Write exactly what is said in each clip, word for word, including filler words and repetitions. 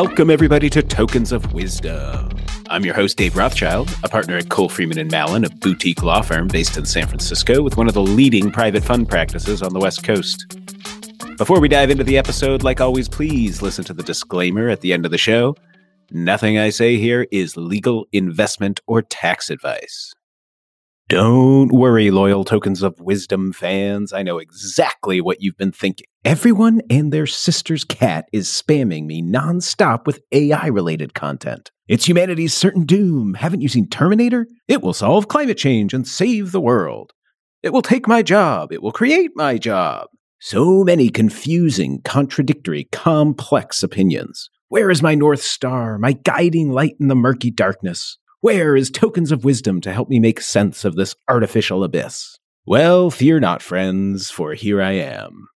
Welcome, everybody, to Tokens of Wisdom. I'm your host, Dave Rothschild, a partner at Cole-Frieman and Mallon, a boutique law firm based in San Francisco with one of the leading private fund practices on the West Coast. Before we dive into the episode, like always, please listen to the disclaimer at the end of the show. Nothing I say here is legal, investment, or tax advice. Don't worry, loyal Tokens of Wisdom fans. I know exactly what you've been thinking. Everyone and their sister's cat is spamming me nonstop with A I-related content. It's humanity's certain doom. Haven't you seen Terminator? It will solve climate change and save the world. It will take my job. It will create my job. So many confusing, contradictory, complex opinions. Where is my North Star, my guiding light in the murky darkness? Where is Tokens of Wisdom to help me make sense of this artificial abyss? Well, fear not, friends, for here I am.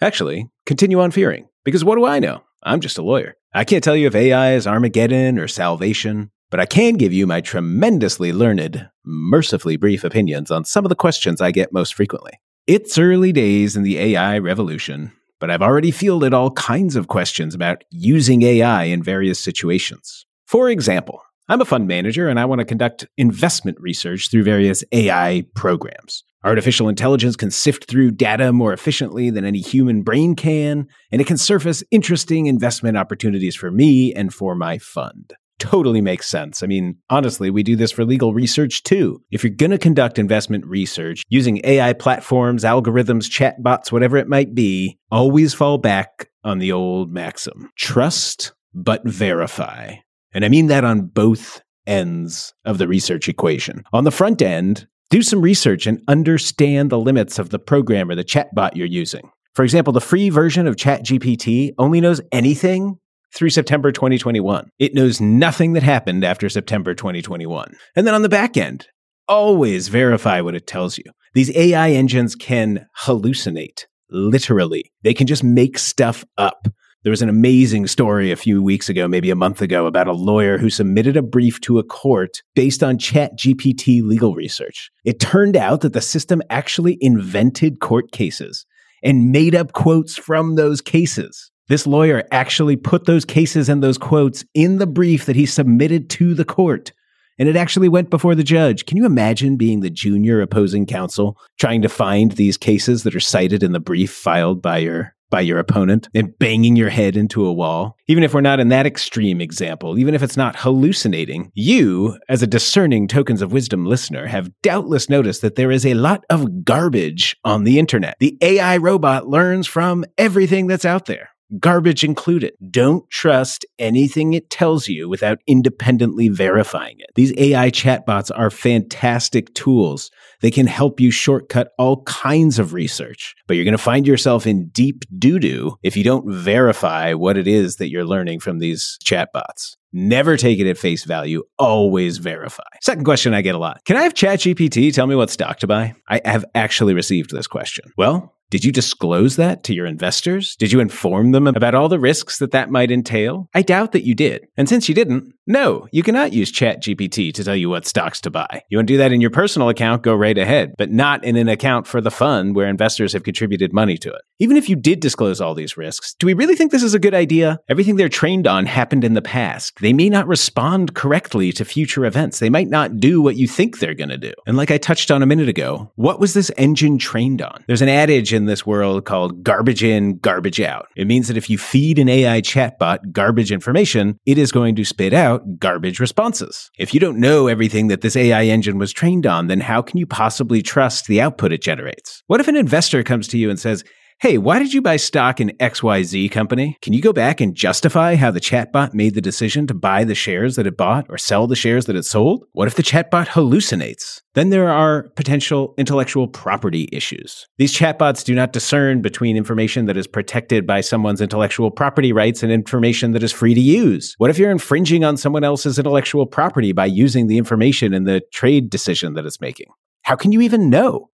Actually, continue on fearing, because what do I know? I'm just a lawyer. I can't tell you if A I is Armageddon or salvation, but I can give you my tremendously learned, mercifully brief opinions on some of the questions I get most frequently. It's early days in the A I revolution, but I've already fielded all kinds of questions about using A I in various situations. For example, I'm a fund manager and I want to conduct investment research through various A I programs. Artificial intelligence can sift through data more efficiently than any human brain can, and it can surface interesting investment opportunities for me and for my fund. Totally makes sense. I mean, honestly, we do this for legal research too. If you're going to conduct investment research using A I platforms, algorithms, chatbots, whatever it might be, always fall back on the old maxim, trust but verify. And I mean that on both ends of the research equation. On the front end, do some research and understand the limits of the program or the chatbot you're using. For example, the free version of ChatGPT only knows anything through September twenty twenty-one. It knows nothing that happened after September twenty twenty-one. And then on the back end, always verify what it tells you. These A I engines can hallucinate, literally. They can just make stuff up. There was an amazing story a few weeks ago, maybe a month ago, about a lawyer who submitted a brief to a court based on ChatGPT legal research. It turned out that the system actually invented court cases and made up quotes from those cases. This lawyer actually put those cases and those quotes in the brief that he submitted to the court, and it actually went before the judge. Can you imagine being the junior opposing counsel trying to find these cases that are cited in the brief filed by your by your opponent and banging your head into a wall? Even if we're not in that extreme example, even if it's not hallucinating, you, as a discerning Tokens of Wisdom listener, have doubtless noticed that there is a lot of garbage on the internet. The A I robot learns from everything that's out there, garbage included. Don't trust anything it tells you without independently verifying it. These A I chatbots are fantastic tools. They can help you shortcut all kinds of research, but you're going to find yourself in deep doo-doo if you don't verify what it is that you're learning from these chatbots. Never take it at face value. Always verify. Second question I get a lot. Can I have ChatGPT tell me what stock to buy? I have actually received this question. Well, did you disclose that to your investors? Did you inform them about all the risks that that might entail? I doubt that you did. And since you didn't, no, you cannot use ChatGPT to tell you what stocks to buy. You want to do that in your personal account, go right ahead, but not in an account for the fund where investors have contributed money to it. Even if you did disclose all these risks, do we really think this is a good idea? Everything they're trained on happened in the past. They may not respond correctly to future events. They might not do what you think they're going to do. And like I touched on a minute ago, what was this engine trained on? There's an adage in this world called garbage in, garbage out. It means that if you feed an A I chatbot garbage information, it is going to spit out garbage responses. If you don't know everything that this A I engine was trained on, then how can you possibly trust the output it generates? What if an investor comes to you and says, hey, why did you buy stock in X Y Z company? Can you go back and justify how the chatbot made the decision to buy the shares that it bought or sell the shares that it sold? What if the chatbot hallucinates? Then there are potential intellectual property issues. These chatbots do not discern between information that is protected by someone's intellectual property rights and information that is free to use. What if you're infringing on someone else's intellectual property by using the information in the trade decision that it's making? How can you even know?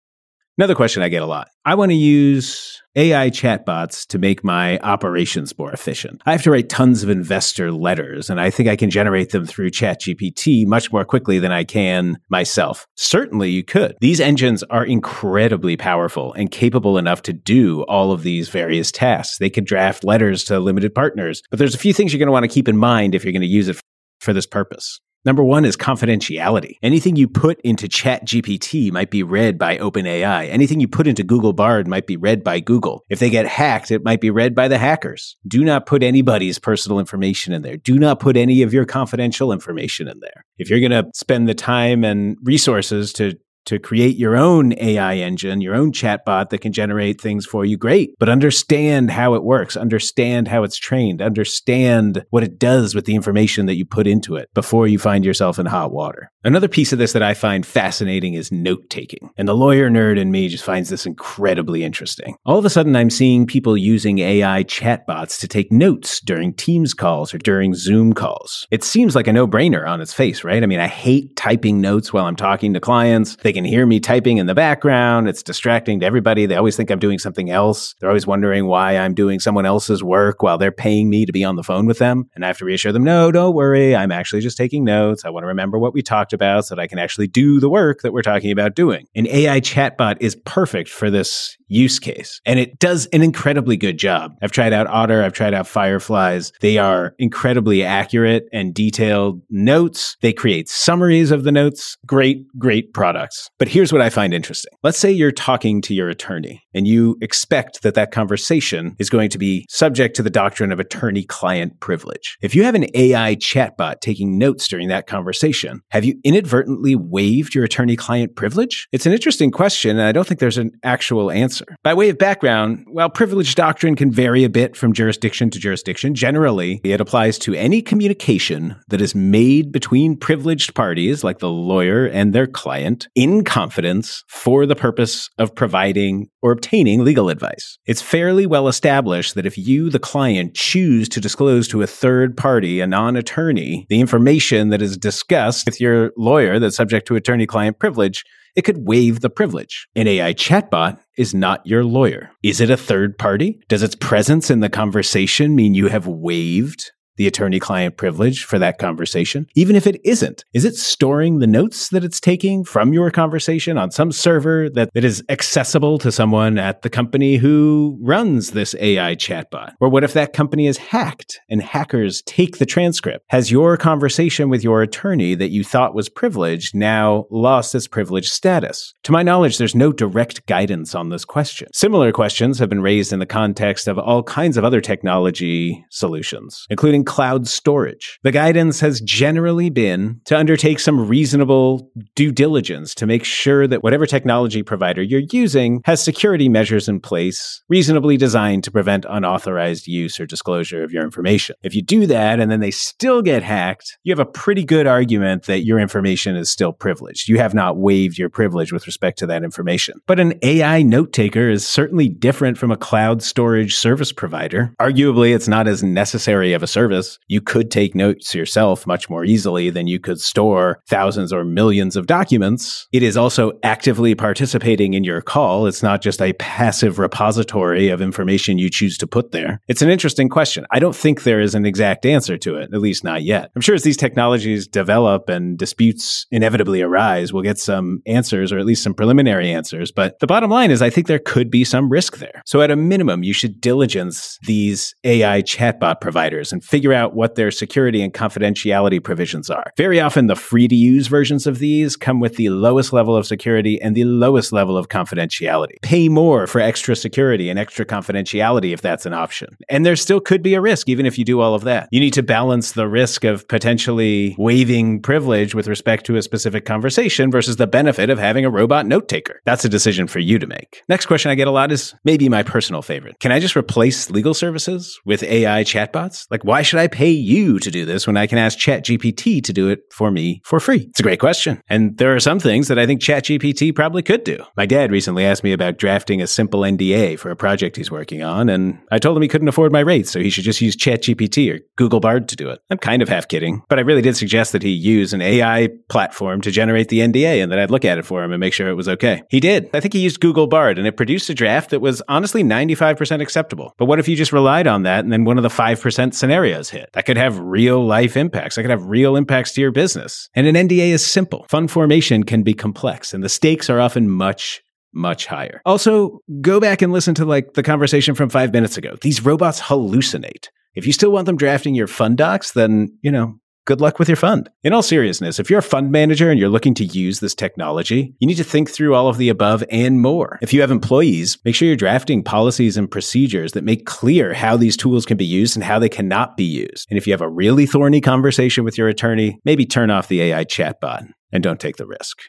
Another question I get a lot. I want to use A I chatbots to make my operations more efficient. I have to write tons of investor letters, and I think I can generate them through ChatGPT much more quickly than I can myself. Certainly you could. These engines are incredibly powerful and capable enough to do all of these various tasks. They could draft letters to limited partners, but there's a few things you're going to want to keep in mind if you're going to use it for this purpose. Number one is confidentiality. Anything you put into ChatGPT might be read by OpenAI. Anything you put into Google Bard might be read by Google. If they get hacked, it might be read by the hackers. Do not put anybody's personal information in there. Do not put any of your confidential information in there. If you're going to spend the time and resources to to create your own A I engine, your own chatbot that can generate things for you, great. But understand how it works, understand how it's trained, understand what it does with the information that you put into it before you find yourself in hot water. Another piece of this that I find fascinating is note-taking. And the lawyer nerd in me just finds this incredibly interesting. All of a sudden, I'm seeing people using A I chatbots to take notes during Teams calls or during Zoom calls. It seems like a no-brainer on its face, right? I mean, I hate typing notes while I'm talking to clients. They can hear me typing in the background. It's distracting to everybody. They always think I'm doing something else. They're always wondering why I'm doing someone else's work while they're paying me to be on the phone with them. And I have to reassure them, no, don't worry. I'm actually just taking notes. I want to remember what we talked about so that I can actually do the work that we're talking about doing. An A I chatbot is perfect for this use case. And it does an incredibly good job. I've tried out Otter. I've tried out Fireflies. They are incredibly accurate and detailed notes. They create summaries of the notes. Great, great products. But here's what I find interesting. Let's say you're talking to your attorney and you expect that that conversation is going to be subject to the doctrine of attorney-client privilege. If you have an A I chatbot taking notes during that conversation, have you inadvertently waived your attorney-client privilege? It's an interesting question, and I don't think there's an actual answer. By way of background, while privilege doctrine can vary a bit from jurisdiction to jurisdiction, generally it applies to any communication that is made between privileged parties, like the lawyer and their client, in confidence for the purpose of providing or obtaining legal advice. It's fairly well established that if you, the client, choose to disclose to a third party, a non-attorney, the information that is discussed with your lawyer that's subject to attorney-client privilege, it could waive the privilege. An A I chatbot is not your lawyer. Is it a third party? Does its presence in the conversation mean you have waived the attorney-client privilege for that conversation? Even if it isn't, is it storing the notes that it's taking from your conversation on some server that, that is accessible to someone at the company who runs this A I chatbot? Or what if that company is hacked and hackers take the transcript? Has your conversation with your attorney that you thought was privileged now lost its privileged status? To my knowledge, there's no direct guidance on this question. Similar questions have been raised in the context of all kinds of other technology solutions, including cloud storage. The guidance has generally been to undertake some reasonable due diligence to make sure that whatever technology provider you're using has security measures in place reasonably designed to prevent unauthorized use or disclosure of your information. If you do that and then they still get hacked, you have a pretty good argument that your information is still privileged. You have not waived your privilege with respect to that information. But an A I note taker is certainly different from a cloud storage service provider. Arguably, it's not as necessary of a service. You could take notes yourself much more easily than you could store thousands or millions of documents. It is also actively participating in your call. It's not just a passive repository of information you choose to put there. It's an interesting question. I don't think there is an exact answer to it, at least not yet. I'm sure as these technologies develop and disputes inevitably arise, we'll get some answers, or at least some preliminary answers. But the bottom line is I think there could be some risk there. So at a minimum, you should diligence these A I chatbot providers and figure out what their security and confidentiality provisions are. Very often, the free-to-use versions of these come with the lowest level of security and the lowest level of confidentiality. Pay more for extra security and extra confidentiality if that's an option. And there still could be a risk, even if you do all of that. You need to balance the risk of potentially waiving privilege with respect to a specific conversation versus the benefit of having a robot note-taker. That's a decision for you to make. Next question I get a lot is maybe my personal favorite. Can I just replace legal services with A I chatbots? Like, why should I pay you to do this when I can ask ChatGPT to do it for me for free? It's a great question. And there are some things that I think ChatGPT probably could do. My dad recently asked me about drafting a simple N D A for a project he's working on, and I told him he couldn't afford my rates, so he should just use ChatGPT or Google Bard to do it. I'm kind of half kidding, but I really did suggest that he use an A I platform to generate the N D A and that I'd look at it for him and make sure it was okay. He did. I think he used Google Bard, and it produced a draft that was honestly ninety-five percent acceptable. But what if you just relied on that and then one of the five percent scenarios hit? That could have real life impacts. That could have real impacts to your business. And an N D A is simple. Fund formation can be complex, and the stakes are often much much higher. Also, go back and listen to like the conversation from five minutes ago. These robots hallucinate. If you still want them drafting your fund docs, then, you know, good luck with your fund. In all seriousness, if you're a fund manager and you're looking to use this technology, you need to think through all of the above and more. If you have employees, make sure you're drafting policies and procedures that make clear how these tools can be used and how they cannot be used. And if you have a really thorny conversation with your attorney, maybe turn off the A I chatbot and don't take the risk.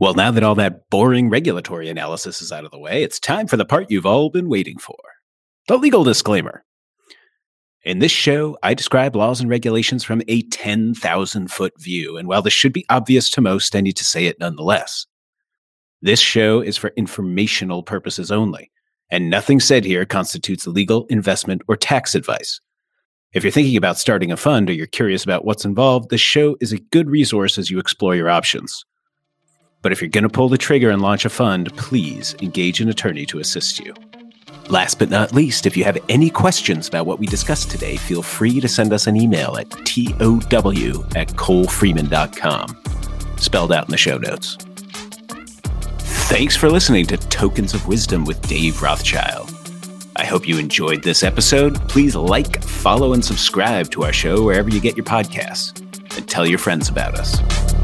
Well, now that all that boring regulatory analysis is out of the way, it's time for the part you've all been waiting for. The legal disclaimer. In this show, I describe laws and regulations from a ten thousand foot view, and while this should be obvious to most, I need to say it nonetheless. This show is for informational purposes only, and nothing said here constitutes legal, investment, or tax advice. If you're thinking about starting a fund or you're curious about what's involved, this show is a good resource as you explore your options. But if you're going to pull the trigger and launch a fund, please engage an attorney to assist you. Last but not least, if you have any questions about what we discussed today, feel free to send us an email at T O W at Cole Freeman dot com, spelled out in the show notes. Thanks for listening to Tokens of Wisdom with Dave Rothschild. I hope you enjoyed this episode. Please like, follow, and subscribe to our show wherever you get your podcasts, and tell your friends about us.